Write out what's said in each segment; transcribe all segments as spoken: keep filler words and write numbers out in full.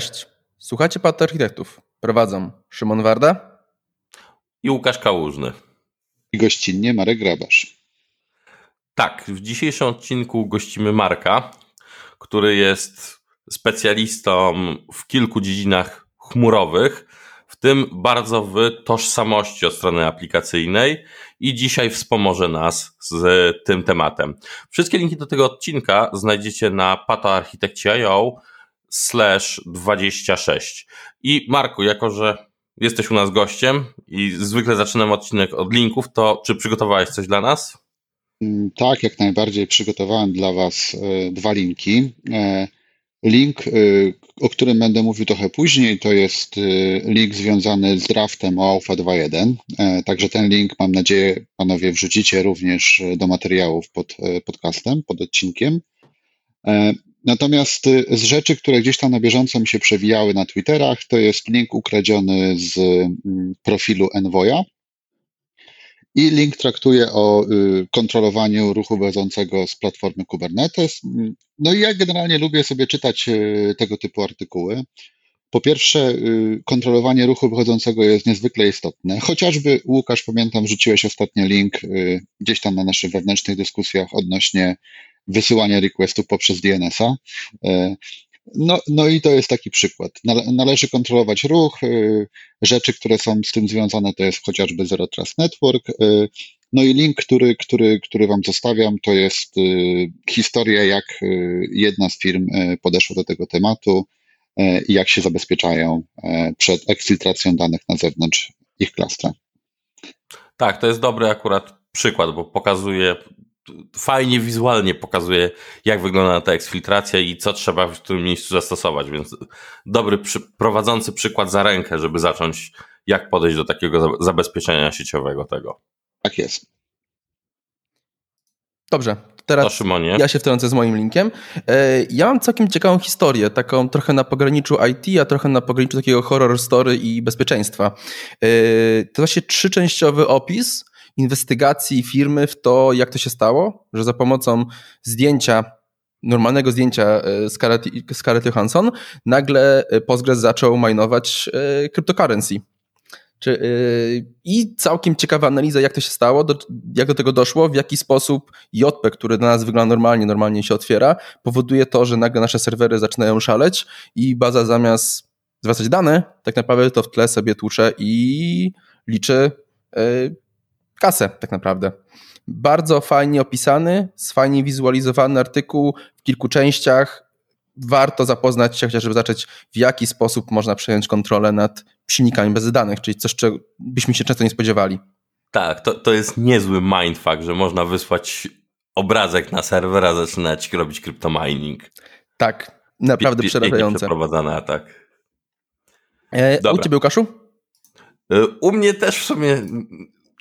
Cześć, słuchacie Patoarchitektów. Prowadzą Szymon Warda i Łukasz Kałużny. I gościnnie Marek Grabas. Tak, w dzisiejszym odcinku gościmy Marka, który jest specjalistą w kilku dziedzinach chmurowych, w tym bardzo w tożsamości od strony aplikacyjnej i dzisiaj wspomoże nas z tym tematem. Wszystkie linki do tego odcinka znajdziecie na patoarchitekci kropka io slash dwadzieścia sześć. I Marku, jako że jesteś u nas gościem i zwykle zaczynam odcinek od linków, to czy przygotowałeś coś dla nas? Tak, jak najbardziej przygotowałem dla Was dwa linki. Link, o którym będę mówił trochę później, to jest link związany z draftem OAuth dwa jeden. Także ten link, mam nadzieję, panowie wrzucicie również do materiałów pod podcastem, pod odcinkiem. Natomiast z rzeczy, które gdzieś tam na bieżąco mi się przewijały na Twitterach, to jest link ukradziony z profilu Envoya i link traktuje o kontrolowaniu ruchu wychodzącego z platformy Kubernetes. No i ja generalnie lubię sobie czytać tego typu artykuły. Po pierwsze, kontrolowanie ruchu wychodzącego jest niezwykle istotne. Chociażby, Łukasz, pamiętam, rzuciłeś ostatnio link gdzieś tam na naszych wewnętrznych dyskusjach odnośnie wysyłania requestów poprzez D N S a. No, no i to jest taki przykład. Należy kontrolować ruch, rzeczy, które są z tym związane, to jest chociażby Zero Trust Network. No i link, który, który, który Wam zostawiam, to jest historia, jak jedna z firm podeszła do tego tematu i jak się zabezpieczają przed eksfiltracją danych na zewnątrz ich klastra. Tak, to jest dobry akurat przykład, bo pokazuje... fajnie wizualnie pokazuje, jak wygląda ta eksfiltracja i co trzeba w którym miejscu zastosować, więc dobry przy, prowadzący przykład za rękę, żeby zacząć, jak podejść do takiego zabezpieczenia sieciowego tego. Tak jest. Dobrze, teraz ja się wtrącę z moim linkiem. Ja mam całkiem ciekawą historię, taką trochę na pograniczu I T, a trochę na pograniczu takiego horror story i bezpieczeństwa. To właśnie trzyczęściowy opis inwestygacji firmy w to, jak to się stało, że za pomocą zdjęcia, normalnego zdjęcia Scarlett Johansson, nagle Postgres zaczął minować cryptocurrency. Czy, yy, I całkiem ciekawa analiza, jak to się stało, do, jak do tego doszło, w jaki sposób J P, który dla nas wygląda normalnie, normalnie się otwiera, powoduje to, że nagle nasze serwery zaczynają szaleć i baza zamiast zwracać dane, tak naprawdę to w tle sobie tłucze i liczy yy, kasę tak naprawdę. Bardzo fajnie opisany, fajnie wizualizowany artykuł w kilku częściach. Warto zapoznać się, chociażby zacząć, w jaki sposób można przejąć kontrolę nad silnikami bez danych, czyli coś, czego byśmy się często nie spodziewali. Tak, to, to jest niezły mindfuck, że można wysłać obrazek na serwera, zaczynać robić kryptomining. Tak, naprawdę P- przerażające. Przeprowadzany atak. E, u Ciebie, Łukaszu? U mnie też w sumie...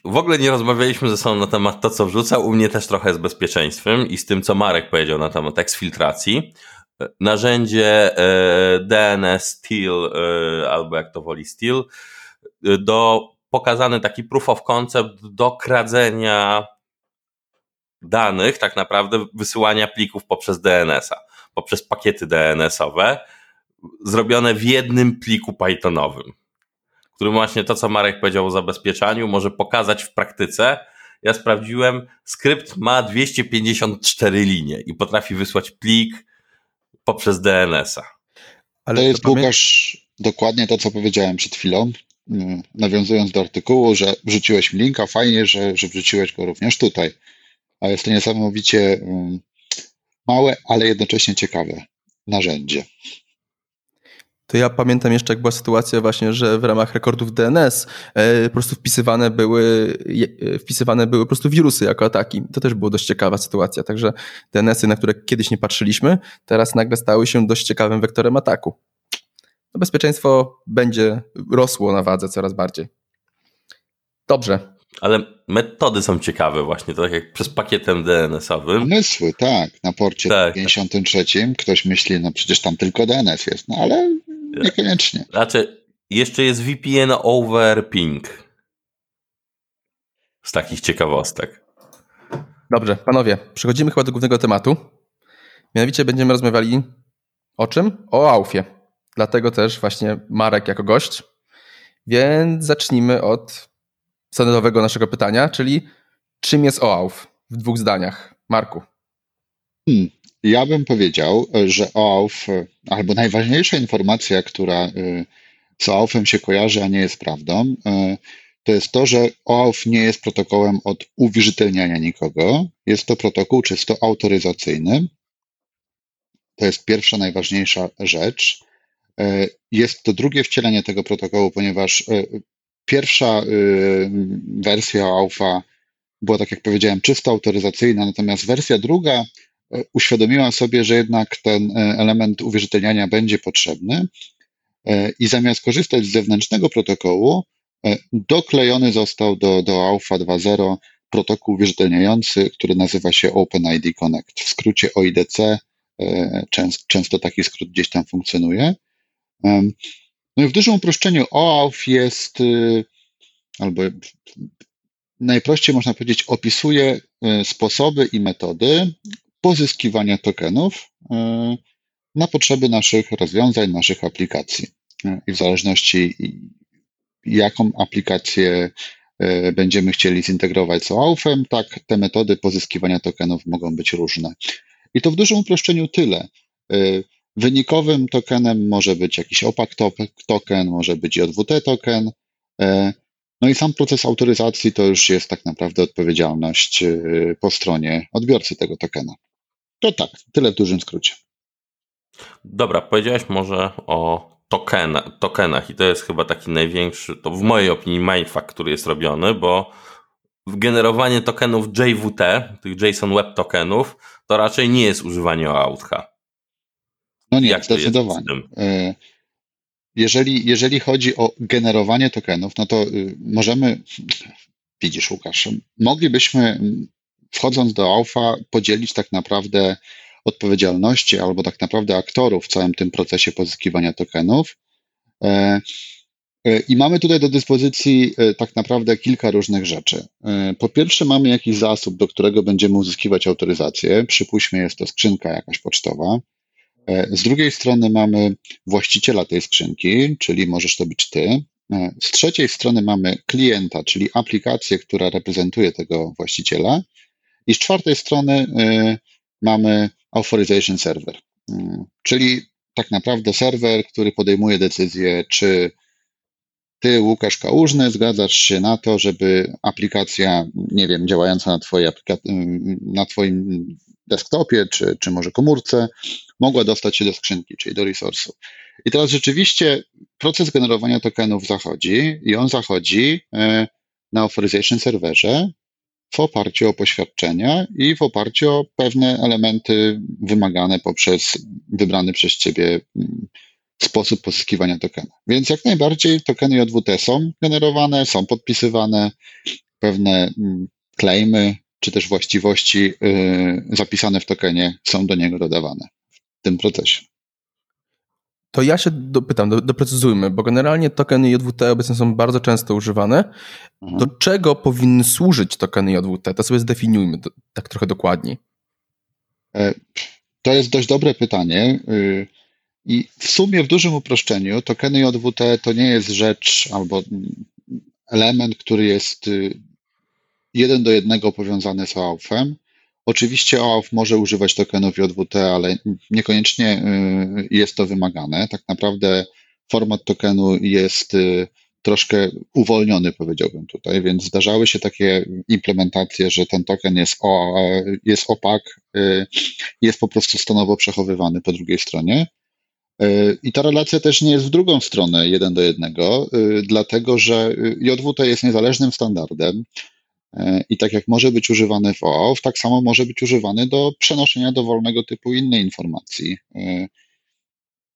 W ogóle nie rozmawialiśmy ze sobą na temat to, co wrzucał. U mnie też trochę z bezpieczeństwem i z tym, co Marek powiedział na temat eksfiltracji. Narzędzie e, DNSteal, e, albo jak to woli Steal, do pokazany taki proof of concept do kradzenia danych, tak naprawdę wysyłania plików poprzez D N S a, poprzez pakiety D N S owe, zrobione w jednym pliku Pythonowym, którym właśnie to, co Marek powiedział o zabezpieczaniu, może pokazać w praktyce. Ja sprawdziłem, skrypt ma dwieście pięćdziesiąt cztery linie i potrafi wysłać plik poprzez D N S a. Ale to jest, Łukasz, dokładnie to, co powiedziałem przed chwilą, nawiązując do artykułu, że wrzuciłeś mi linka, fajnie, że, że wrzuciłeś go również tutaj. A jest to niesamowicie małe, ale jednocześnie ciekawe narzędzie. To ja pamiętam jeszcze, jak była sytuacja właśnie, że w ramach rekordów D N S po prostu wpisywane były wpisywane były po prostu wirusy jako ataki. To też była dość ciekawa sytuacja. Także D N S y, na które kiedyś nie patrzyliśmy, teraz nagle stały się dość ciekawym wektorem ataku. No, bezpieczeństwo będzie rosło na wadze coraz bardziej. Dobrze. Ale metody są ciekawe właśnie, tak jak przez pakietem D N S owym. Pomysły, tak. Na porcie tak, pięćdziesiąt trzy tak. Ktoś myśli, no przecież tam tylko D N S jest, no ale... Niekoniecznie. Znaczy, jeszcze jest V P N over ping. Z takich ciekawostek. Dobrze, panowie, przechodzimy chyba do głównego tematu. Mianowicie będziemy rozmawiali o czym? O OAuthie. Dlatego też właśnie Marek jako gość. Więc zacznijmy od standardowego naszego pytania, czyli czym jest OAuth w dwóch zdaniach? Marku. Hmm. Ja bym powiedział, że OAuth, albo najważniejsza informacja, która z OAuth-em się kojarzy, a nie jest prawdą, to jest to, że OAuth nie jest protokołem od uwierzytelniania nikogo. Jest to protokół czysto autoryzacyjny. To jest pierwsza, najważniejsza rzecz. Jest to drugie wcielenie tego protokołu, ponieważ pierwsza wersja OAuth-a była, tak jak powiedziałem, czysto autoryzacyjna, natomiast wersja druga uświadomiła sobie, że jednak ten element uwierzytelniania będzie potrzebny i zamiast korzystać z zewnętrznego protokołu, doklejony został do, do OAuth dwa zero protokół uwierzytelniający, który nazywa się OpenID Connect, w skrócie O I D C, często, często taki skrót gdzieś tam funkcjonuje. No i w dużym uproszczeniu OAuth jest, albo najprościej można powiedzieć, opisuje sposoby i metody pozyskiwania tokenów na potrzeby naszych rozwiązań, naszych aplikacji. I w zależności, jaką aplikację będziemy chcieli zintegrować z OAuth-em, tak te metody pozyskiwania tokenów mogą być różne. I to w dużym uproszczeniu tyle. Wynikowym tokenem może być jakiś opak token, może być J W T token. No i sam proces autoryzacji to już jest tak naprawdę odpowiedzialność po stronie odbiorcy tego tokena. To tak, tyle w dużym skrócie. Dobra, powiedziałeś może o tokena, tokenach i to jest chyba taki największy, to w mojej opinii mindfuck, który jest robiony, bo generowanie tokenów J W T, tych JSON Web Tokenów, to raczej nie jest używanie OAuth-a. No nie, jak zdecydowanie. Jeżeli, jeżeli chodzi o generowanie tokenów, no to możemy, widzisz Łukasz, moglibyśmy wchodząc do OAuth-a podzielić tak naprawdę odpowiedzialności albo tak naprawdę aktorów w całym tym procesie pozyskiwania tokenów. I mamy tutaj do dyspozycji tak naprawdę kilka różnych rzeczy. Po pierwsze mamy jakiś zasób, do którego będziemy uzyskiwać autoryzację. Przypuśćmy, jest to skrzynka jakaś pocztowa. Z drugiej strony mamy właściciela tej skrzynki, czyli możesz to być ty. Z trzeciej strony mamy klienta, czyli aplikację, która reprezentuje tego właściciela. I z czwartej strony mamy authorization server, czyli tak naprawdę serwer, który podejmuje decyzję, czy ty, Łukasz Kałużny, zgadzasz się na to, żeby aplikacja, nie wiem, działająca na, twojej aplika- na twoim desktopie, czy, czy może komórce, mogła dostać się do skrzynki, czyli do resource'u. I teraz rzeczywiście proces generowania tokenów zachodzi i on zachodzi na authorization serwerze w oparciu o poświadczenia i w oparciu o pewne elementy wymagane poprzez wybrany przez ciebie sposób pozyskiwania tokena. Więc jak najbardziej tokeny J W T są generowane, są podpisywane, pewne claimy czy też właściwości zapisane w tokenie są do niego dodawane w tym procesie. To ja się dopytam, doprecyzujmy, bo generalnie tokeny J W T obecnie są bardzo często używane. Mhm. Do czego powinny służyć tokeny J W T? To sobie zdefiniujmy tak trochę dokładniej. To jest dość dobre pytanie. I w sumie w dużym uproszczeniu tokeny J W T to nie jest rzecz albo element, który jest jeden do jednego powiązany z OAuth-em. Oczywiście OAuth może używać tokenów J W T, ale niekoniecznie jest to wymagane. Tak naprawdę format tokenu jest troszkę uwolniony, powiedziałbym tutaj, więc zdarzały się takie implementacje, że ten token jest, o, jest opak, jest po prostu stanowo przechowywany po drugiej stronie. I ta relacja też nie jest w drugą stronę jeden do jednego, dlatego że J W T jest niezależnym standardem i tak jak może być używany w OAuth, tak samo może być używany do przenoszenia dowolnego typu innej informacji.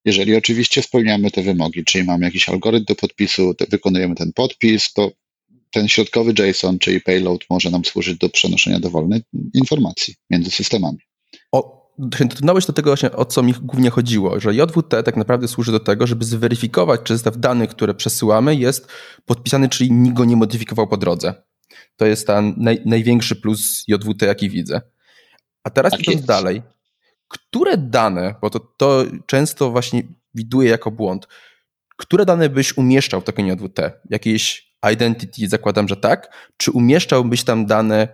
Jeżeli oczywiście spełniamy te wymogi, czyli mamy jakiś algorytm do podpisu, wykonujemy ten podpis, to ten środkowy JSON, czyli payload, może nam służyć do przenoszenia dowolnej informacji między systemami. O- Dotknąłeś do tego właśnie, o co mi głównie chodziło, że J W T tak naprawdę służy do tego, żeby zweryfikować, czy zestaw danych, które przesyłamy, jest podpisany, czyli nikt go nie modyfikował po drodze. To jest ten naj, największy plus J W T, jaki widzę. A teraz tak idąc dalej, które dane, bo to, to często właśnie widuje jako błąd. Które dane byś umieszczał w tokenie O W T? Jakieś identity, zakładam, że tak. Czy umieszczałbyś tam dane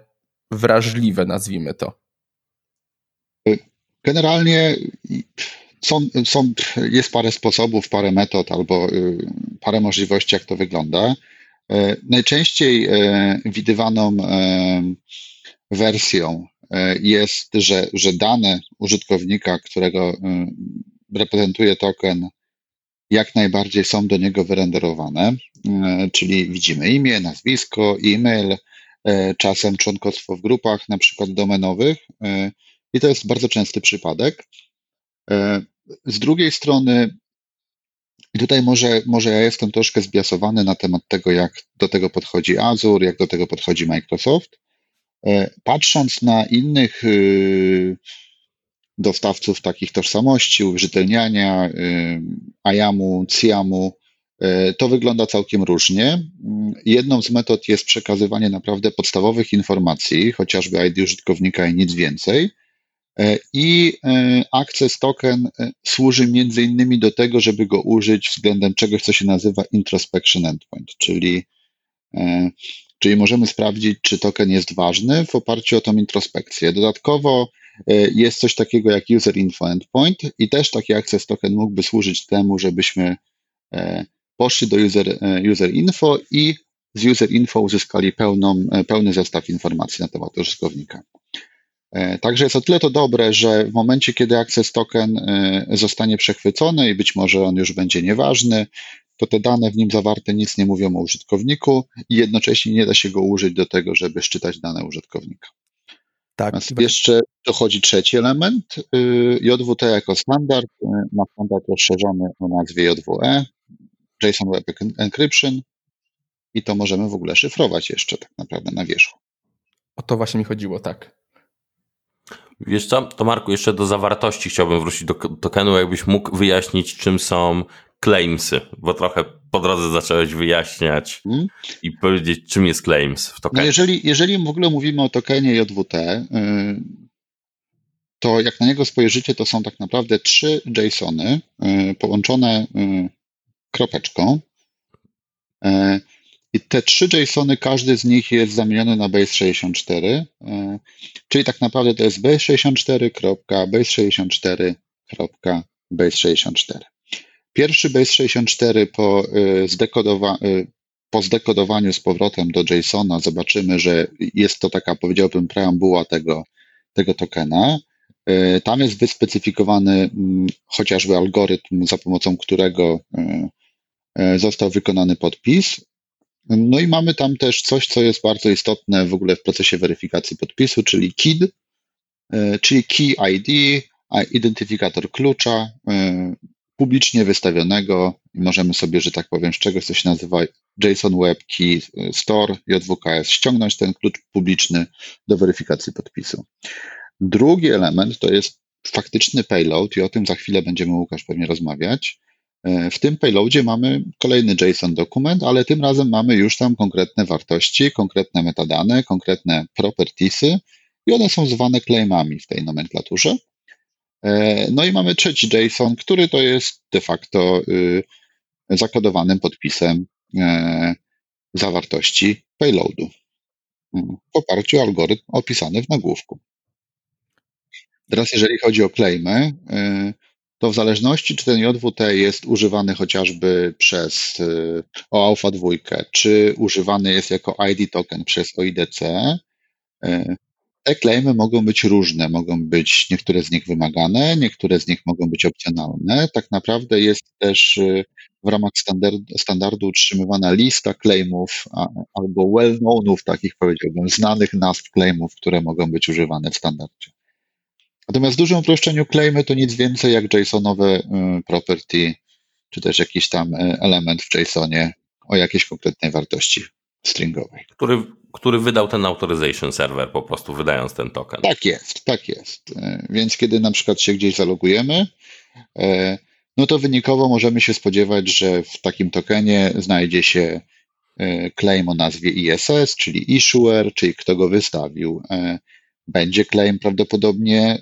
wrażliwe, nazwijmy to? Generalnie są, są, jest parę sposobów, parę metod albo parę możliwości, jak to wygląda. Najczęściej widywaną wersją jest, że, że dane użytkownika, którego reprezentuje token, jak najbardziej są do niego wyrenderowane, czyli widzimy imię, nazwisko, e-mail, czasem członkostwo w grupach, na przykład domenowych, i to jest bardzo częsty przypadek. Z drugiej strony, i tutaj może, może ja jestem troszkę zbiasowany na temat tego, jak do tego podchodzi Azure, jak do tego podchodzi Microsoft. Patrząc na innych dostawców takich tożsamości, uwierzytelniania, A I A M-u, C I A M-u, to wygląda całkiem różnie. Jedną z metod jest przekazywanie naprawdę podstawowych informacji, chociażby I D użytkownika i nic więcej. I Access Token służy między innymi do tego, żeby go użyć względem czegoś, co się nazywa Introspection Endpoint, czyli, czyli możemy sprawdzić, czy token jest ważny w oparciu o tą introspekcję. Dodatkowo jest coś takiego jak User Info Endpoint i też taki Access Token mógłby służyć temu, żebyśmy poszli do user, user Info i z User Info uzyskali pełną, pełny zestaw informacji na temat użytkownika. Także jest o tyle to dobre, że w momencie, kiedy Access Token zostanie przechwycony i być może on już będzie nieważny, to te dane w nim zawarte nic nie mówią o użytkowniku i jednocześnie nie da się go użyć do tego, żeby szczytać dane użytkownika. Tak. Natomiast jeszcze dochodzi trzeci element. J W T jako standard ma standard rozszerzony o nazwie J W E, JSON Web Encryption, i to możemy w ogóle szyfrować jeszcze tak naprawdę na wierzchu. O to właśnie mi chodziło, tak. Wiesz co, to Marku, jeszcze do zawartości chciałbym wrócić do tokenu, jakbyś mógł wyjaśnić, czym są claimsy, bo trochę po drodze zacząłeś wyjaśniać hmm. i powiedzieć, czym jest claims w tokenie. No jeżeli, jeżeli w ogóle mówimy o tokenie J W T, to jak na niego spojrzycie, to są tak naprawdę trzy JSONy połączone kropeczką. I te trzy JSONy, każdy z nich jest zamieniony na base sześćdziesiąt cztery, czyli tak naprawdę to jest base sześćdziesiąt cztery kropka base sześćdziesiąt cztery kropka base sześćdziesiąt cztery. Pierwszy base sześćdziesiąt cztery po, zdekodowa- po zdekodowaniu z powrotem do JSONa zobaczymy, że jest to taka, powiedziałbym, preambuła tego, tego tokena. Tam jest wyspecyfikowany chociażby algorytm, za pomocą którego został wykonany podpis. No i mamy tam też coś, co jest bardzo istotne w ogóle w procesie weryfikacji podpisu, czyli K I D, czyli Key I D, identyfikator klucza publicznie wystawionego i możemy sobie, że tak powiem, z czegoś, co się nazywa JSON Web Key Store, J W K S, ściągnąć ten klucz publiczny do weryfikacji podpisu. Drugi element to jest faktyczny payload i o tym za chwilę będziemy, Łukasz, pewnie rozmawiać. W tym payloadzie mamy kolejny JSON dokument, ale tym razem mamy już tam konkretne wartości, konkretne metadane, konkretne propertiesy i one są zwane claimami w tej nomenklaturze. No i mamy trzeci JSON, który to jest de facto zakodowanym podpisem zawartości payloadu w oparciu o algorytm opisany w nagłówku. Teraz jeżeli chodzi o claimy, to w zależności, czy ten J W T jest używany chociażby przez OAuth dwa, czy używany jest jako I D token przez O I D C, te claimy mogą być różne, mogą być niektóre z nich wymagane, niektóre z nich mogą być opcjonalne. Tak naprawdę jest też w ramach standard, standardu utrzymywana lista claimów albo well-knownów, takich powiedziałbym, znanych nazw claimów, które mogą być używane w standardzie. Natomiast w dużym uproszczeniu claimy to nic więcej jak JSONowe property, czy też jakiś tam element w JSONie o jakiejś konkretnej wartości stringowej. Który, który wydał ten authorization server, po prostu wydając ten token. Tak jest, tak jest. Więc kiedy na przykład się gdzieś zalogujemy, no to wynikowo możemy się spodziewać, że w takim tokenie znajdzie się claim o nazwie I S S, czyli issuer, czyli kto go wystawił. Będzie claim prawdopodobnie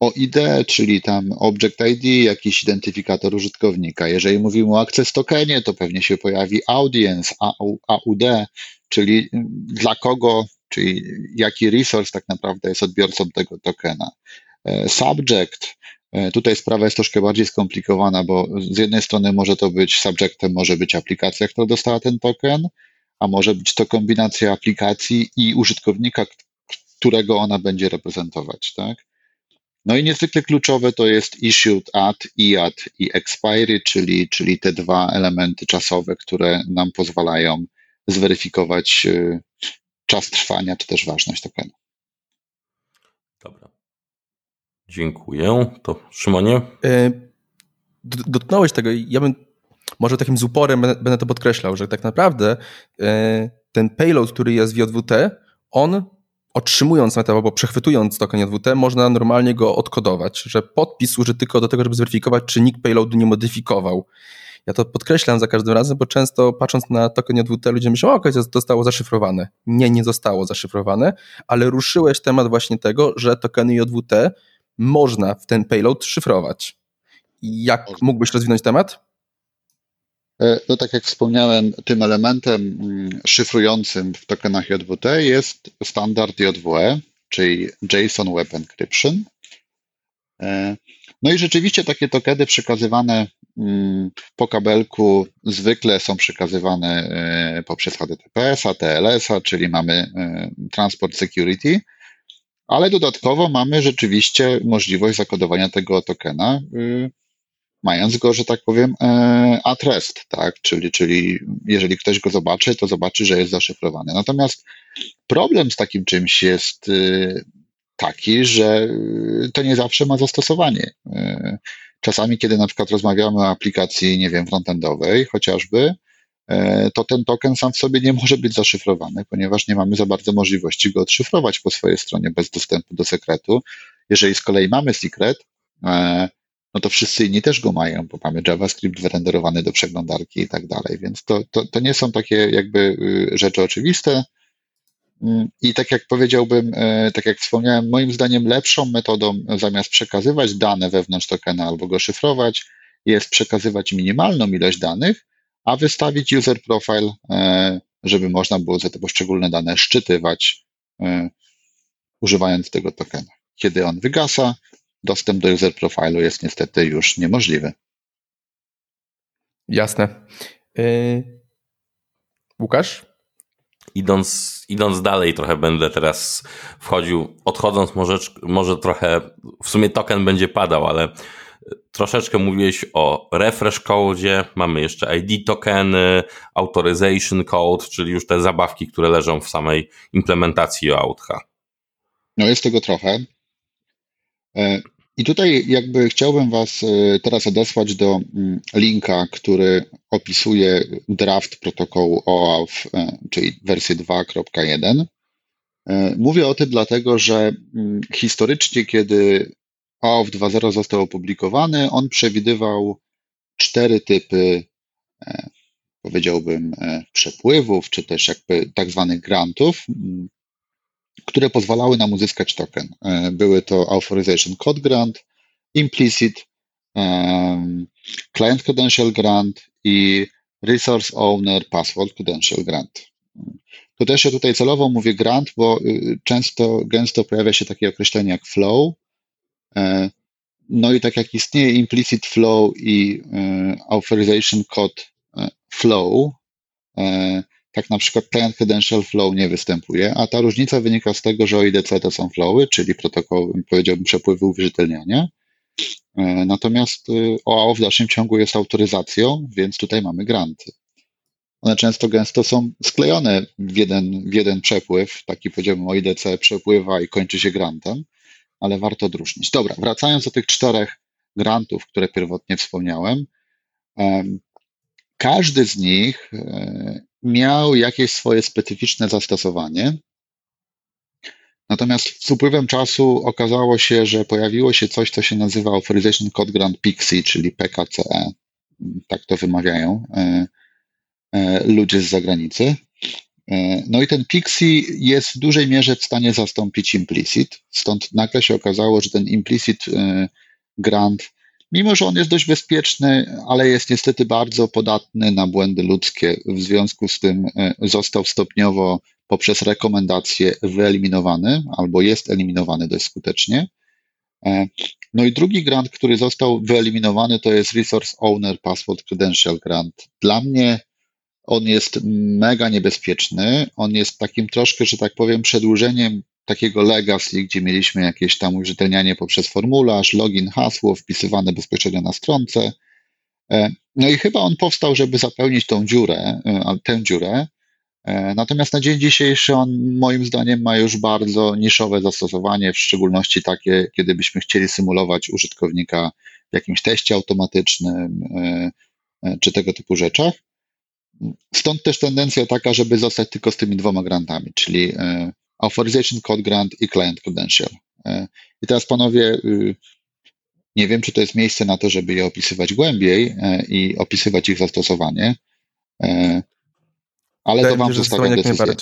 O I D, czyli tam Object I D, jakiś identyfikator użytkownika. Jeżeli mówimy o Access Tokenie, to pewnie się pojawi Audience, A U D, czyli dla kogo, czyli jaki resource tak naprawdę jest odbiorcą tego tokena. Subject, tutaj sprawa jest troszkę bardziej skomplikowana, bo z jednej strony może to być, subjectem może być aplikacja, która dostała ten token, a może być to kombinacja aplikacji i użytkownika, którego ona będzie reprezentować, tak? No i niezwykle kluczowe to jest issued at, I A T i expiry, czyli, czyli te dwa elementy czasowe, które nam pozwalają zweryfikować czas trwania, czy też ważność tokenu. Dobra. Dziękuję. To Szymonie? Dotknąłeś tego i ja bym może takim z uporem będę to podkreślał, że tak naprawdę ten payload, który jest w J W T, on otrzymując metę albo przechwytując token J W T, można normalnie go odkodować, że podpis służy tylko do tego, żeby zweryfikować, czy nikt payloadu nie modyfikował. Ja to podkreślam za każdym razem, bo często patrząc na token J W T ludzie myślą, okej, to zostało zaszyfrowane. Nie, nie zostało zaszyfrowane, ale ruszyłeś temat właśnie tego, że tokeny J W T można w ten payload szyfrować. Jak mógłbyś rozwinąć temat? No tak jak wspomniałem, tym elementem szyfrującym w tokenach J W T jest standard J W E, czyli JSON Web Encryption. No i rzeczywiście takie tokeny przekazywane po kabelku zwykle są przekazywane poprzez H T T P S a, T L S a, czyli mamy Transport Security, ale dodatkowo mamy rzeczywiście możliwość zakodowania tego tokena, mając go, że tak powiem, at rest, tak? Czyli, czyli jeżeli ktoś go zobaczy, to zobaczy, że jest zaszyfrowany. Natomiast problem z takim czymś jest taki, że to nie zawsze ma zastosowanie. Czasami, kiedy na przykład rozmawiamy o aplikacji, nie wiem, frontendowej chociażby, to ten token sam w sobie nie może być zaszyfrowany, ponieważ nie mamy za bardzo możliwości go odszyfrować po swojej stronie bez dostępu do sekretu. Jeżeli z kolei mamy secret, no to wszyscy inni też go mają, bo mamy JavaScript wyrenderowany do przeglądarki i tak dalej, więc to, to, to nie są takie jakby rzeczy oczywiste i tak jak powiedziałbym, tak jak wspomniałem, moim zdaniem lepszą metodą zamiast przekazywać dane wewnątrz tokena albo go szyfrować jest przekazywać minimalną ilość danych, a wystawić user profile, żeby można było za te poszczególne dane szczytywać używając tego tokena. Kiedy on wygasa, dostęp do user profilu jest niestety już niemożliwy. Jasne. Yy... Łukasz? Idąc, idąc dalej trochę będę teraz wchodził, odchodząc może, może trochę, w sumie token będzie padał, ale troszeczkę mówiłeś o refresh code, mamy jeszcze I D tokeny, authorization code, czyli już te zabawki, które leżą w samej implementacji OAuth'a. No jest tego trochę. I tutaj jakby chciałbym Was teraz odesłać do linka, który opisuje draft protokołu OAuth, czyli wersji dwa kropka jeden. Mówię o tym dlatego, że historycznie, kiedy OAuth dwa zero został opublikowany, on przewidywał cztery typy, powiedziałbym, przepływów, czy też jakby tak zwanych grantów, które pozwalały nam uzyskać token. Były to Authorization Code Grant, Implicit, um, Client Credential Grant i Resource Owner Password Credential Grant. To też ja tutaj celowo mówię grant, bo często, gęsto pojawia się takie określenie jak flow. No i tak jak istnieje Implicit Flow i Authorization Code Flow, tak na przykład Client Credential Flow nie występuje, a ta różnica wynika z tego, że O I D C to są flowy, czyli protokoły, powiedziałbym, przepływy uwierzytelniania. Natomiast OAuth w dalszym ciągu jest autoryzacją, więc tutaj mamy granty. One często gęsto są sklejone w jeden, w jeden przepływ, taki powiedziałbym O I D C przepływa i kończy się grantem, ale warto odróżnić. Dobra, wracając do tych czterech grantów, które pierwotnie wspomniałem, każdy z nich miał jakieś swoje specyficzne zastosowanie. Natomiast z upływem czasu okazało się, że pojawiło się coś, co się nazywa Authorization Code Grant Pixie, czyli P K C E. Tak to wymawiają ludzie z zagranicy. No i ten Pixie jest w dużej mierze w stanie zastąpić implicit, stąd nagle się okazało, że ten implicit grant, mimo że on jest dość bezpieczny, ale jest niestety bardzo podatny na błędy ludzkie, w związku z tym został stopniowo poprzez rekomendacje wyeliminowany albo jest eliminowany dość skutecznie. No i drugi grant, który został wyeliminowany, to jest Resource Owner Password Credential Grant. Dla mnie on jest mega niebezpieczny, on jest takim troszkę, że tak powiem, przedłużeniem takiego legacy, gdzie mieliśmy jakieś tam uwierzytelnianie poprzez formularz, login, hasło wpisywane bezpośrednio na stronce. No i chyba on powstał, żeby zapełnić tą dziurę, tę dziurę, natomiast na dzień dzisiejszy on moim zdaniem ma już bardzo niszowe zastosowanie, w szczególności takie, kiedy byśmy chcieli symulować użytkownika w jakimś teście automatycznym czy tego typu rzeczach. Stąd też tendencja taka, żeby zostać tylko z tymi dwoma grantami, czyli Authorization Code Grant i Client Credential. I teraz panowie, nie wiem, czy to jest miejsce na to, żeby je opisywać głębiej i opisywać ich zastosowanie, ale tak, to wam zostawiam decyzję.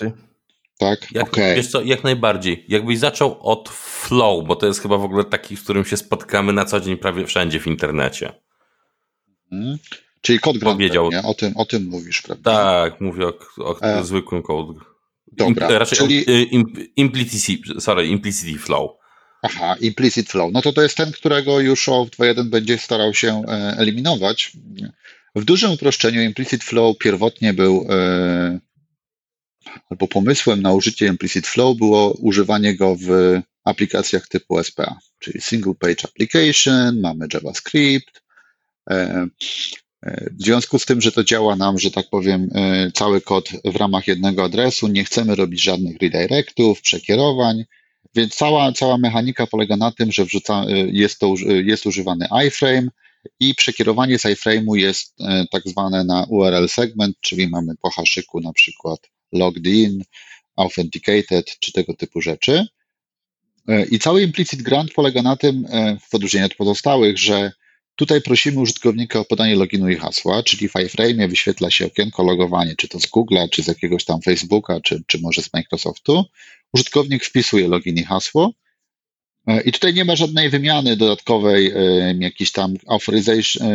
Tak? Jak, okay. Wiesz co, jak najbardziej. Jakbyś zaczął od flow, bo to jest chyba w ogóle taki, z którym się spotkamy na co dzień prawie wszędzie w internecie. Hmm. Czyli kod grant, nie? O tym, o tym mówisz, prawda? Tak, mówię o, o e... zwykłym code. Dobra, Impl- raczej czyli... implicity, sorry, implicity flow. Aha, implicit flow. No to to jest ten, którego już O dwa jeden będzie starał się eliminować. W dużym uproszczeniu implicit flow pierwotnie był, e... albo pomysłem na użycie implicit flow było używanie go w aplikacjach typu S P A, czyli single page application, mamy JavaScript, e... W związku z tym, że to działa nam, że tak powiem, cały kod w ramach jednego adresu, nie chcemy robić żadnych redirectów, przekierowań, więc cała, cała mechanika polega na tym, że wrzuca, jest, to, jest używany iframe i przekierowanie z iframe'u jest tak zwane na U R L segment, czyli mamy po haszyku na przykład logged in, authenticated czy tego typu rzeczy. I cały implicit grant polega na tym, w odróżnieniu od pozostałych, że tutaj prosimy użytkownika o podanie loginu i hasła, czyli w iframe wyświetla się okienko logowanie, czy to z Google'a, czy z jakiegoś tam Facebooka, czy, czy może z Microsoftu. Użytkownik wpisuje login i hasło i tutaj nie ma żadnej wymiany dodatkowej, jakichś tam authorization,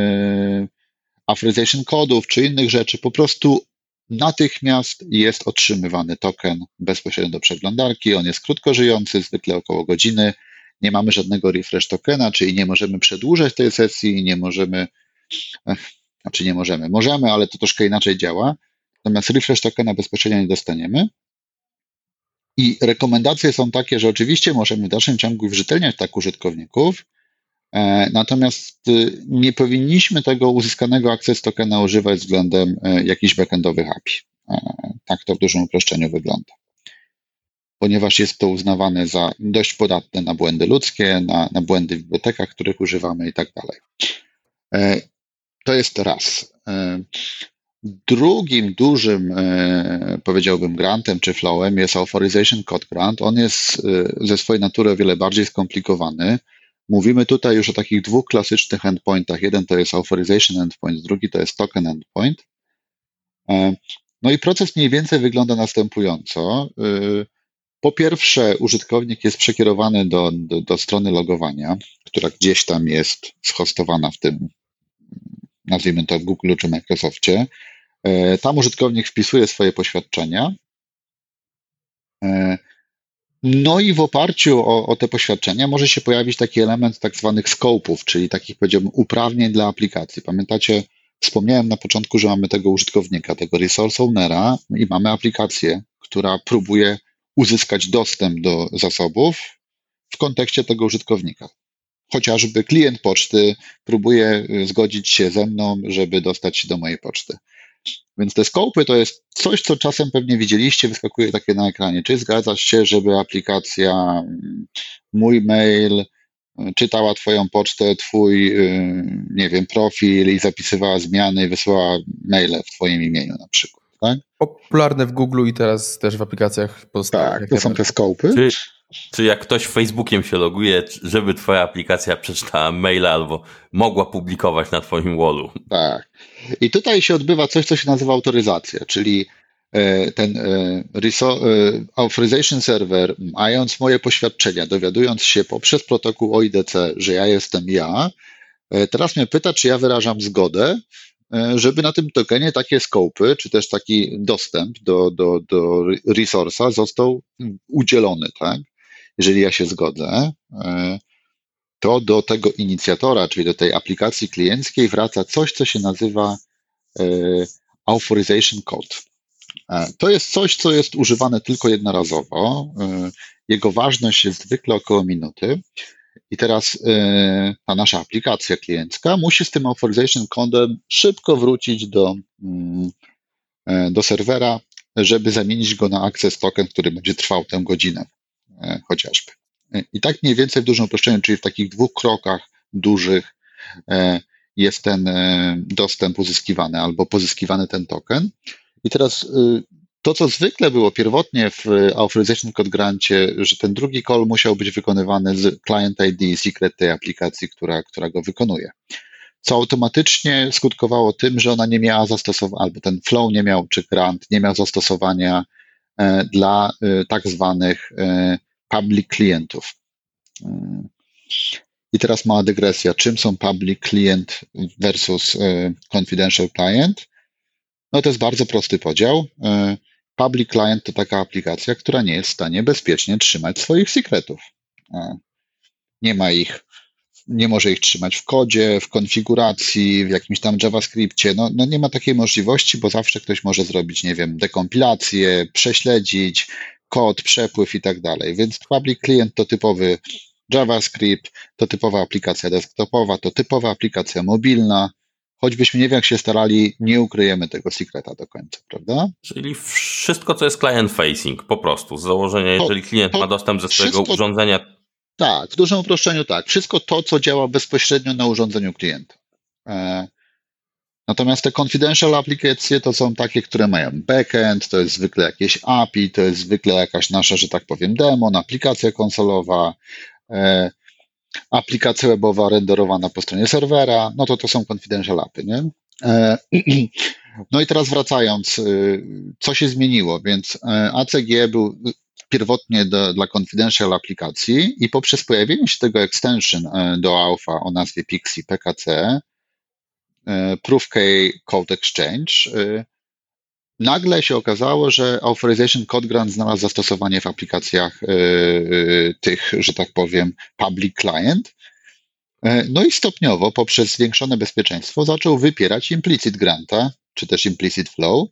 authorization kodów, czy innych rzeczy. Po prostu natychmiast jest otrzymywany token bezpośrednio do przeglądarki. On jest krótko żyjący, zwykle około godziny. Nie mamy żadnego refresh tokena, czyli nie możemy przedłużać tej sesji, nie możemy, znaczy nie możemy, możemy, ale to troszkę inaczej działa. Natomiast refresh tokena bezpośrednio nie dostaniemy. I rekomendacje są takie, że oczywiście możemy w dalszym ciągu wrzytelniać tak użytkowników, e, natomiast nie powinniśmy tego uzyskanego access tokena używać względem e, jakichś backendowych A P I. E, tak to w dużym uproszczeniu wygląda, ponieważ jest to uznawane za dość podatne na błędy ludzkie, na, na błędy w bibliotekach, których używamy i tak dalej. To jest raz. Drugim dużym, powiedziałbym, grantem czy flowem jest Authorization Code Grant. On jest ze swojej natury o wiele bardziej skomplikowany. Mówimy tutaj już o takich dwóch klasycznych endpointach. Jeden to jest Authorization Endpoint, drugi to jest Token Endpoint. No i proces mniej więcej wygląda następująco. Po pierwsze, użytkownik jest przekierowany do, do, do strony logowania, która gdzieś tam jest zhostowana w tym, nazwijmy to w Google czy Microsoftie. Tam użytkownik wpisuje swoje poświadczenia. No i w oparciu o, o te poświadczenia może się pojawić taki element tak zwanych scope'ów, czyli takich, powiedziałbym, uprawnień dla aplikacji. Pamiętacie, wspomniałem na początku, że mamy tego użytkownika, tego resource ownera i mamy aplikację, która próbuje uzyskać dostęp do zasobów w kontekście tego użytkownika. Chociażby klient poczty próbuje zgodzić się ze mną, żeby dostać się do mojej poczty. Więc te scope'y to jest coś, co czasem pewnie widzieliście, wyskakuje takie na ekranie. Czy zgadzasz się, żeby aplikacja mój mail czytała twoją pocztę, twój, nie wiem, profil i zapisywała zmiany i wysyłała maile w twoim imieniu na przykład. Tak? Popularne w Google i teraz też w aplikacjach pozostałych. Tak, to są te scope'y. Czy, czy jak ktoś Facebookiem się loguje, żeby twoja aplikacja przeczytała maila albo mogła publikować na twoim wallu. Tak. I tutaj się odbywa coś, co się nazywa autoryzacja, czyli ten authorization server, mając moje poświadczenia, dowiadując się poprzez protokół O I D C, że ja jestem ja, teraz mnie pyta, czy ja wyrażam zgodę, żeby na tym tokenie takie scopy, czy też taki dostęp do, do, do resource'a został udzielony, tak? Jeżeli ja się zgodzę, to do tego inicjatora, czyli do tej aplikacji klienckiej wraca coś, co się nazywa authorization code. To jest coś, co jest używane tylko jednorazowo. Jego ważność jest zwykle około minuty. I teraz ta nasza aplikacja kliencka musi z tym authorization code'em szybko wrócić do, do serwera, żeby zamienić go na access token, który będzie trwał tę godzinę chociażby. I tak mniej więcej w dużym uproszczeniu, czyli w takich dwóch krokach dużych jest ten dostęp uzyskiwany albo pozyskiwany ten token. I teraz to, co zwykle było pierwotnie w Authorization Code Grancie, że ten drugi call musiał być wykonywany z Client I D, secret tej aplikacji, która, która go wykonuje, co automatycznie skutkowało tym, że ona nie miała zastosowania, albo ten flow nie miał, czy grant nie miał zastosowania dla tak zwanych public klientów. I teraz mała dygresja, czym są public client versus confidential client? No to jest bardzo prosty podział. Public client to taka aplikacja, która nie jest w stanie bezpiecznie trzymać swoich secretów. Nie ma ich, nie może ich trzymać w kodzie, w konfiguracji, w jakimś tam JavaScriptie. No, no nie ma takiej możliwości, bo zawsze ktoś może zrobić, nie wiem, dekompilację, prześledzić kod, przepływ i tak dalej. Więc public client to typowy JavaScript, to typowa aplikacja desktopowa, to typowa aplikacja mobilna. Choćbyśmy nie wiem, jak się starali, nie ukryjemy tego secreta do końca, prawda? Czyli wszystko, co jest client-facing, po prostu, z założenia, jeżeli to, klient to ma dostęp ze swojego wszystko, urządzenia... Tak, w dużym uproszczeniu tak. Wszystko to, co działa bezpośrednio na urządzeniu klienta. E, natomiast te confidential aplikacje to są takie, które mają backend, to jest zwykle jakieś A P I, to jest zwykle jakaś nasza, że tak powiem, demon, aplikacja konsolowa, e, aplikacja webowa renderowana po stronie serwera, no to to są confidential A P I, nie? No i teraz wracając, co się zmieniło, więc A C G był pierwotnie do, dla confidential aplikacji i poprzez pojawienie się tego extension do Alpha o nazwie Pixie P K C E, Proof-Key Code Exchange, nagle się okazało, że Authorization Code Grant znalazł zastosowanie w aplikacjach yy, tych, że tak powiem, public client. Yy, no i stopniowo poprzez zwiększone bezpieczeństwo zaczął wypierać implicit granta, czy też implicit flow.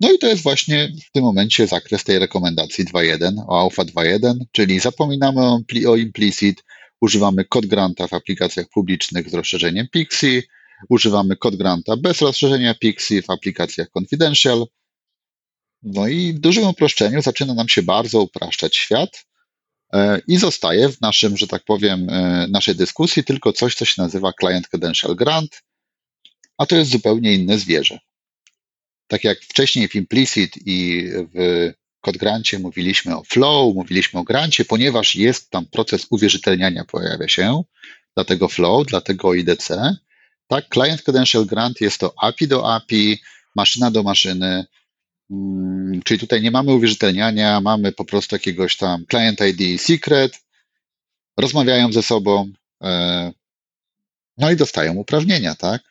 No i to jest właśnie w tym momencie zakres tej rekomendacji dwa jeden, o Alpha dwa jeden, czyli zapominamy o, o implicit, używamy code granta w aplikacjach publicznych z rozszerzeniem Pixie, używamy code granta bez rozszerzenia Pixie w aplikacjach confidential. No i w dużym uproszczeniu zaczyna nam się bardzo upraszczać świat i zostaje w naszym, że tak powiem, naszej dyskusji tylko coś, co się nazywa client credential grant, a to jest zupełnie inne zwierzę. Tak jak wcześniej w implicit i w code grancie mówiliśmy o flow, mówiliśmy o grancie, ponieważ jest tam proces uwierzytelniania pojawia się, dlatego flow, dlatego I D C. Tak, Client Credential Grant jest to A P I do A P I, maszyna do maszyny, czyli tutaj nie mamy uwierzytelniania, mamy po prostu jakiegoś tam Client I D i Secret, rozmawiają ze sobą, no i dostają uprawnienia, tak?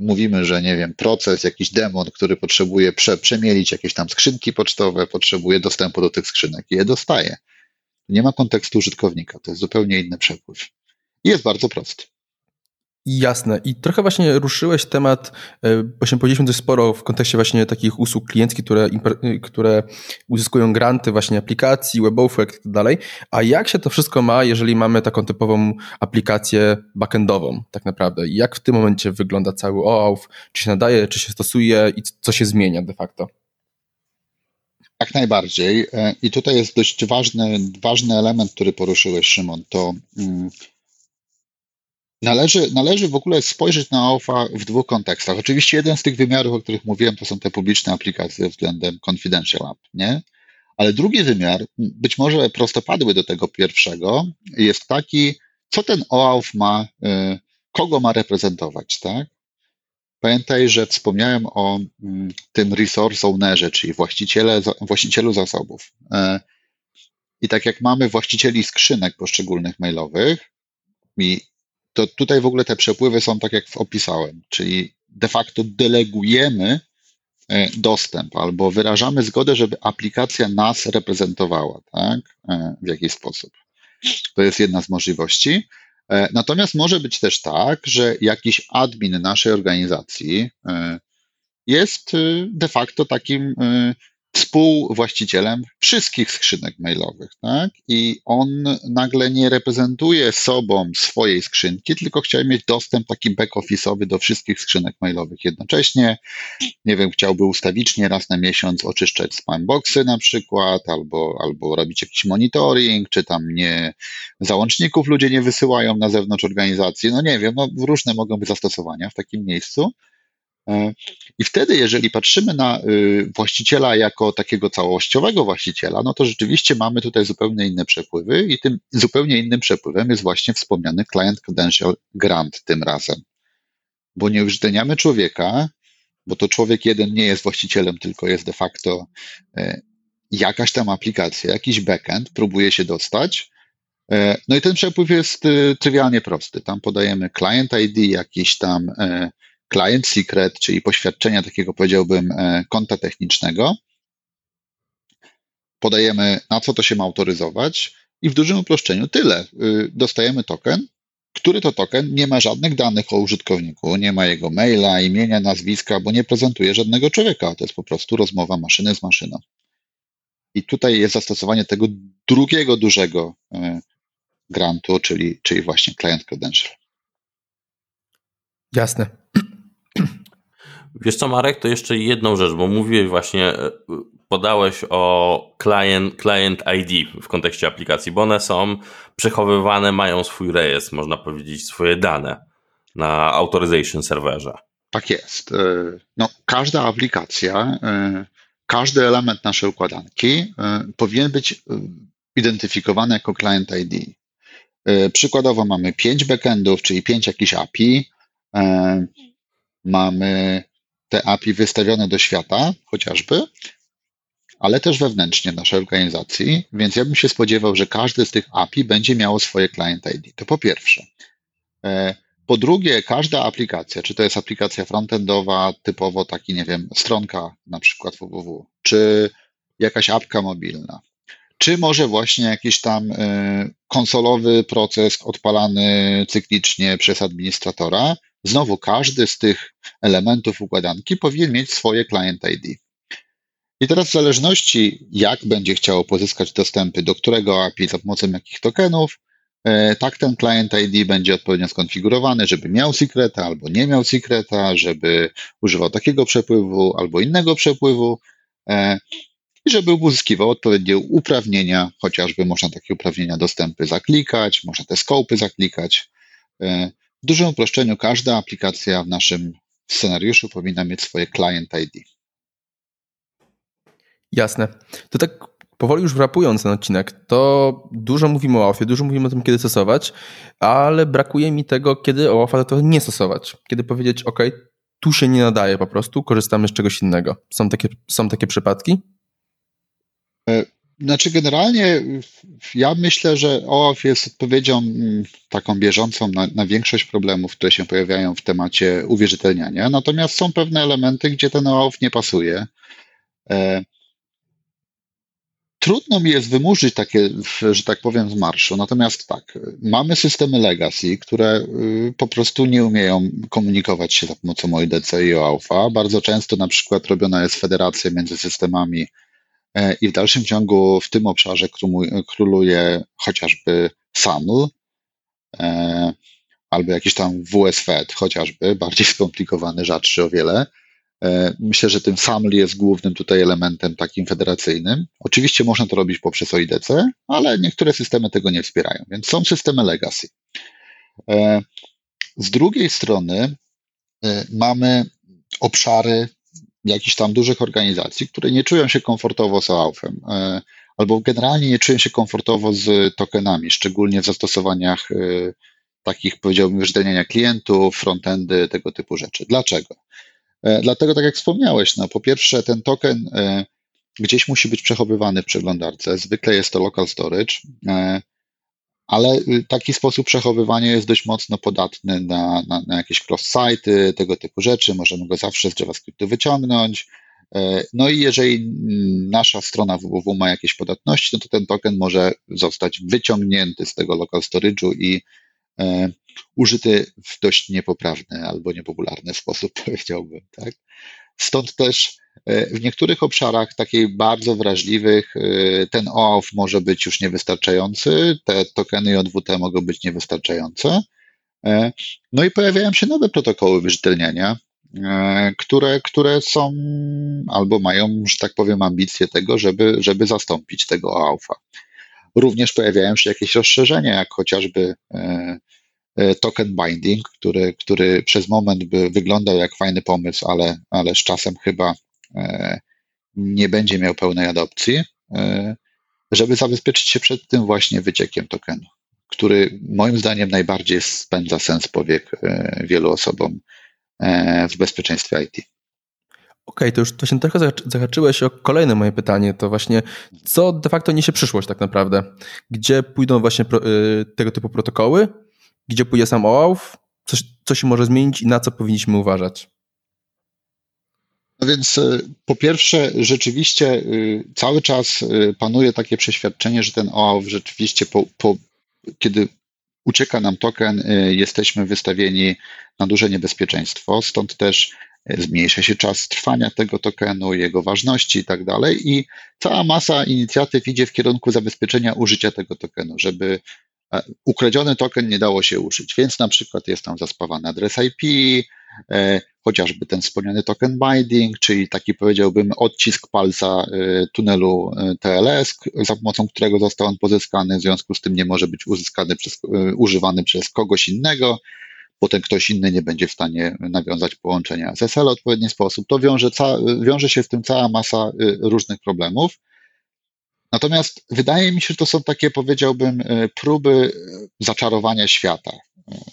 Mówimy, że nie wiem, proces, jakiś demon, który potrzebuje prze, przemielić jakieś tam skrzynki pocztowe, potrzebuje dostępu do tych skrzynek i je dostaje. Nie ma kontekstu użytkownika, to jest zupełnie inny przepływ. I jest bardzo prosty. Jasne. I trochę właśnie ruszyłeś temat, właśnie powiedzieliśmy dość sporo w kontekście właśnie takich usług klienckich, które, które uzyskują granty właśnie aplikacji, WebAuthn i tak dalej. A jak się to wszystko ma, jeżeli mamy taką typową aplikację backendową tak naprawdę? Jak w tym momencie wygląda cały OAuth? Czy się nadaje, czy się stosuje i co się zmienia de facto? Jak najbardziej. I tutaj jest dość ważny, ważny element, który poruszyłeś, Szymon, to... Mm, Należy, należy w ogóle spojrzeć na Alpha w dwóch kontekstach. Oczywiście jeden z tych wymiarów, o których mówiłem, to są te publiczne aplikacje względem Confidential App, nie? Ale drugi wymiar, być może prostopadły do tego pierwszego, jest taki, co ten OAuth ma, kogo ma reprezentować, tak? Pamiętaj, że wspomniałem o tym resource ownerze, czyli właściciele, właścicielu zasobów. I tak jak mamy właścicieli skrzynek poszczególnych mailowych, to tutaj w ogóle te przepływy są tak jak opisałem, czyli de facto delegujemy dostęp albo wyrażamy zgodę, żeby aplikacja nas reprezentowała, tak, w jakiś sposób. To jest jedna z możliwości. Natomiast może być też tak, że jakiś admin naszej organizacji jest de facto takim współwłaścicielem wszystkich skrzynek mailowych, tak? I on nagle nie reprezentuje sobą swojej skrzynki, tylko chciał mieć dostęp taki back-office'owy do wszystkich skrzynek mailowych jednocześnie. Nie wiem, chciałby ustawicznie raz na miesiąc oczyszczać spamboxy na przykład, albo, albo robić jakiś monitoring, czy tam nie załączników ludzie nie wysyłają na zewnątrz organizacji. No nie wiem, no różne mogą być zastosowania w takim miejscu. I wtedy, jeżeli patrzymy na właściciela jako takiego całościowego właściciela, no to rzeczywiście mamy tutaj zupełnie inne przepływy i tym zupełnie innym przepływem jest właśnie wspomniany Client Credential Grant tym razem. Bo nie uwzględniamy człowieka, bo to człowiek jeden nie jest właścicielem, tylko jest de facto jakaś tam aplikacja, jakiś backend, próbuje się dostać. No i ten przepływ jest trywialnie prosty. Tam podajemy Client I D, jakiś tam Client Secret, czyli poświadczenia takiego, powiedziałbym, konta technicznego. Podajemy, na co to się ma autoryzować i w dużym uproszczeniu tyle. Dostajemy token, który to token nie ma żadnych danych o użytkowniku, nie ma jego maila, imienia, nazwiska, bo nie prezentuje żadnego człowieka. To jest po prostu rozmowa maszyny z maszyną. I tutaj jest zastosowanie tego drugiego dużego grantu, czyli, czyli właśnie Client Credential. Jasne. Wiesz co, Marek, to jeszcze jedną rzecz, bo mówiłeś właśnie, podałeś o client, client I D w kontekście aplikacji, bo one są przechowywane, mają swój rejestr, można powiedzieć, swoje dane na authorization serwerze. Tak jest. No, każda aplikacja, każdy element naszej układanki powinien być identyfikowany jako client I D. Przykładowo mamy pięć backendów, czyli pięć jakichś A P I, mamy te A P I wystawione do świata chociażby, ale też wewnętrznie naszej organizacji, więc ja bym się spodziewał, że każdy z tych A P I będzie miało swoje client I D. To po pierwsze. Po drugie, każda aplikacja, czy to jest aplikacja frontendowa, typowo taki, nie wiem, stronka na przykład www, czy jakaś apka mobilna, czy może właśnie jakiś tam konsolowy proces odpalany cyklicznie przez administratora. Znowu każdy z tych elementów układanki powinien mieć swoje client I D. I teraz w zależności jak będzie chciało pozyskać dostępy do którego A P I za pomocą jakich tokenów, tak ten client I D będzie odpowiednio skonfigurowany, żeby miał secreta albo nie miał secreta, żeby używał takiego przepływu albo innego przepływu i żeby uzyskiwał odpowiednie uprawnienia, chociażby można takie uprawnienia dostępy zaklikać, można te scopy zaklikać. W dużym uproszczeniu każda aplikacja w naszym scenariuszu powinna mieć swoje client I D. Jasne. To tak powoli już wrapując ten odcinek, to dużo mówimy o OAuthie, dużo mówimy o tym, kiedy stosować, ale brakuje mi tego, kiedy OAuth'a to nie stosować. Kiedy powiedzieć, ok, tu się nie nadaje po prostu, korzystamy z czegoś innego. Są takie, są takie przypadki? Znaczy generalnie ja myślę, że OAuth jest odpowiedzią taką bieżącą na, na większość problemów, które się pojawiają w temacie uwierzytelniania, natomiast są pewne elementy, gdzie ten OAuth nie pasuje. Trudno mi jest wymuszyć takie, że tak powiem, z marszu, natomiast tak, mamy systemy legacy, które po prostu nie umieją komunikować się za pomocą O I D C i OAuth'a. Bardzo często na przykład robiona jest federacja między systemami i w dalszym ciągu w tym obszarze króluje chociażby SAML albo jakiś tam W S F E D chociażby, bardziej skomplikowany, rzadszy o wiele. Myślę, że tym SAML jest głównym tutaj elementem takim federacyjnym. Oczywiście można to robić poprzez O I D C, ale niektóre systemy tego nie wspierają, więc są systemy legacy. Z drugiej strony mamy obszary jakichś tam dużych organizacji, które nie czują się komfortowo z OAuth-em, albo generalnie nie czują się komfortowo z tokenami, szczególnie w zastosowaniach takich, powiedziałbym, uwierzytelniania klientów, frontendy, tego typu rzeczy. Dlaczego? Dlatego, tak jak wspomniałeś, no po pierwsze ten token gdzieś musi być przechowywany w przeglądarce, zwykle jest to local storage, ale taki sposób przechowywania jest dość mocno podatny na, na, na jakieś cross-site, tego typu rzeczy, możemy go zawsze z JavaScriptu wyciągnąć, no i jeżeli nasza strona www ma jakieś podatności, no to ten token może zostać wyciągnięty z tego local storage'u i e, użyty w dość niepoprawny albo niepopularny sposób, powiedziałbym, tak? Stąd też w niektórych obszarach takiej bardzo wrażliwych ten OAuth może być już niewystarczający, te tokeny J W T mogą być niewystarczające. No i pojawiają się nowe protokoły wierzytelniania, które, które są albo mają, że tak powiem, ambicje tego, żeby, żeby zastąpić tego OAuth'a. Również pojawiają się jakieś rozszerzenia, jak chociażby token binding, który, który przez moment by wyglądał jak fajny pomysł, ale, ale z czasem chyba nie będzie miał pełnej adopcji, żeby zabezpieczyć się przed tym właśnie wyciekiem tokenu, który moim zdaniem najbardziej spędza sens powiek wielu osobom w bezpieczeństwie I T. Okej, okay, to już to się trochę zahaczyłeś o kolejne moje pytanie, to właśnie co de facto niesie przyszłość tak naprawdę? Gdzie pójdą właśnie pro, y, tego typu protokoły? Gdzie pójdzie sam OAuth? Co, co się może zmienić i na co powinniśmy uważać? No więc po pierwsze rzeczywiście cały czas panuje takie przeświadczenie, że ten OAuth rzeczywiście po, po, kiedy ucieka nam token, jesteśmy wystawieni na duże niebezpieczeństwo, stąd też zmniejsza się czas trwania tego tokenu, jego ważności i tak dalej i cała masa inicjatyw idzie w kierunku zabezpieczenia użycia tego tokenu, żeby ukradziony token nie dało się użyć, więc na przykład jest tam zaspawany adres I P, chociażby ten wspomniany token binding, czyli taki, powiedziałbym, odcisk palca tunelu T L S, za pomocą którego został on pozyskany, w związku z tym nie może być uzyskany przez, używany przez kogoś innego, bo ten ktoś inny nie będzie w stanie nawiązać połączenia z S S L w odpowiedni sposób. To wiąże, ca- wiąże się z tym cała masa różnych problemów. Natomiast wydaje mi się, że to są takie, powiedziałbym, próby zaczarowania świata,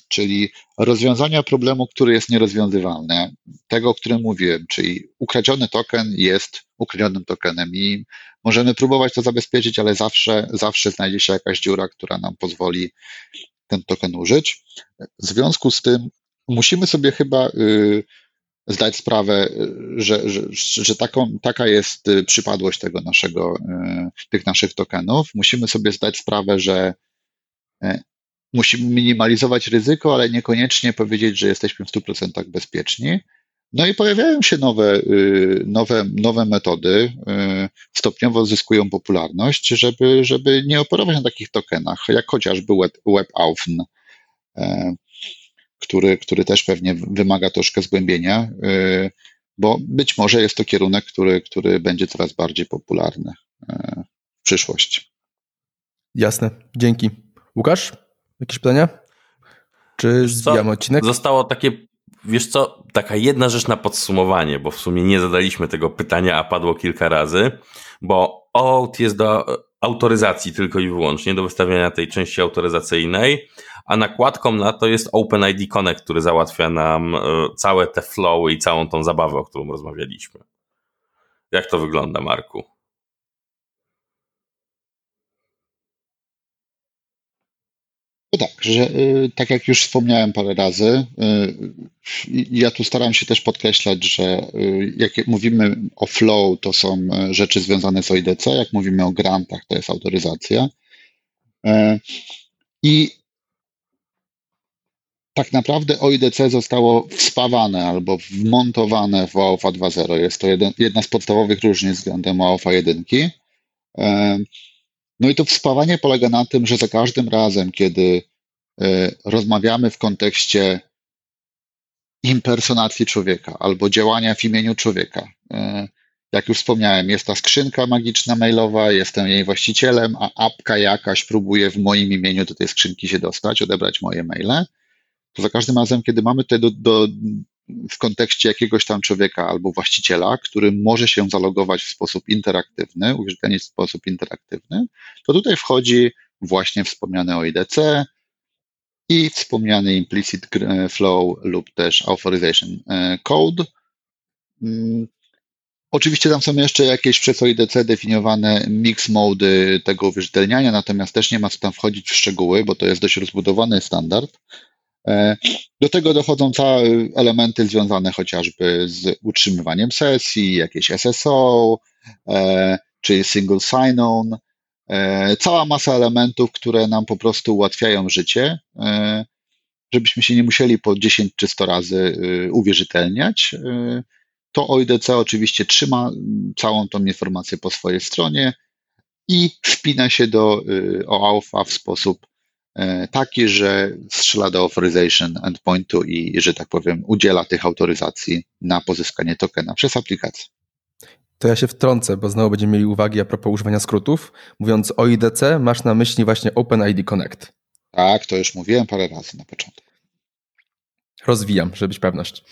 czyli rozwiązania problemu, który jest nierozwiązywalny, tego, o którym mówiłem, czyli ukradziony token jest ukradzionym tokenem i możemy próbować to zabezpieczyć, ale zawsze, zawsze znajdzie się jakaś dziura, która nam pozwoli ten token użyć. W związku z tym musimy sobie chyba yy, zdać sprawę, że, że, że taką, taka jest przypadłość tego naszego, tych naszych tokenów. Musimy sobie zdać sprawę, że musimy minimalizować ryzyko, ale niekoniecznie powiedzieć, że jesteśmy w stu procentach bezpieczni. No i pojawiają się nowe, nowe, nowe metody, stopniowo zyskują popularność, żeby, żeby nie operować na takich tokenach, jak chociażby web, WebAuthn, Który, który też pewnie wymaga troszkę zgłębienia, bo być może jest to kierunek, który, który będzie coraz bardziej popularny w przyszłości. Jasne, dzięki. Łukasz, jakieś pytania? Czy zbijamy odcinek? Zostało takie, wiesz co, taka jedna rzecz na podsumowanie, bo w sumie nie zadaliśmy tego pytania, a padło kilka razy, bo OAuth jest do autoryzacji tylko i wyłącznie, do wystawiania tej części autoryzacyjnej, a nakładką na to jest OpenID Connect, który załatwia nam całe te flowy i całą tą zabawę, o którą rozmawialiśmy. Jak to wygląda, Marku? No tak, że tak jak już wspomniałem parę razy, ja tu staram się też podkreślać, że jak mówimy o flow, to są rzeczy związane z O I D C, jak mówimy o grantach, to jest autoryzacja. I tak naprawdę O I D C zostało wspawane albo wmontowane w OAuth dwa zero. Jest to jeden, jedna z podstawowych różnic względem OAuth jeden. No i to wspawanie polega na tym, że za każdym razem, kiedy rozmawiamy w kontekście impersonacji człowieka albo działania w imieniu człowieka, jak już wspomniałem, jest ta skrzynka magiczna mailowa, jestem jej właścicielem, a apka jakaś próbuje w moim imieniu do tej skrzynki się dostać, odebrać moje maile, to za każdym razem, kiedy mamy tutaj do, do, w kontekście jakiegoś tam człowieka albo właściciela, który może się zalogować w sposób interaktywny, uwierzytelnić w sposób interaktywny, to tutaj wchodzi właśnie wspomniane O I D C i wspomniany implicit flow lub też authorization code. Oczywiście tam są jeszcze jakieś przez O I D C definiowane mix mode tego uwierzytelniania, natomiast też nie ma co tam wchodzić w szczegóły, bo to jest dość rozbudowany standard. Do tego dochodzą całe elementy związane chociażby z utrzymywaniem sesji, jakieś S S O, czy single sign-on, cała masa elementów, które nam po prostu ułatwiają życie, żebyśmy się nie musieli po dziesięć czy sto razy uwierzytelniać. To O I D C oczywiście trzyma całą tą informację po swojej stronie i wspina się do OAuth'a w sposób taki, że strzela do authorization endpointu i, że tak powiem, udziela tych autoryzacji na pozyskanie tokena przez aplikację. To ja się wtrącę, bo znowu będziemy mieli uwagi a propos używania skrótów. Mówiąc o I D C, masz na myśli właśnie OpenID Connect. Tak, to już mówiłem parę razy na początku. Rozwijam, żeby być pewność.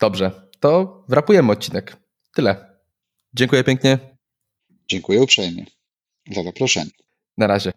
Dobrze, to wrapujemy odcinek. Tyle. Dziękuję pięknie. Dziękuję uprzejmie za zaproszenie. Na razie.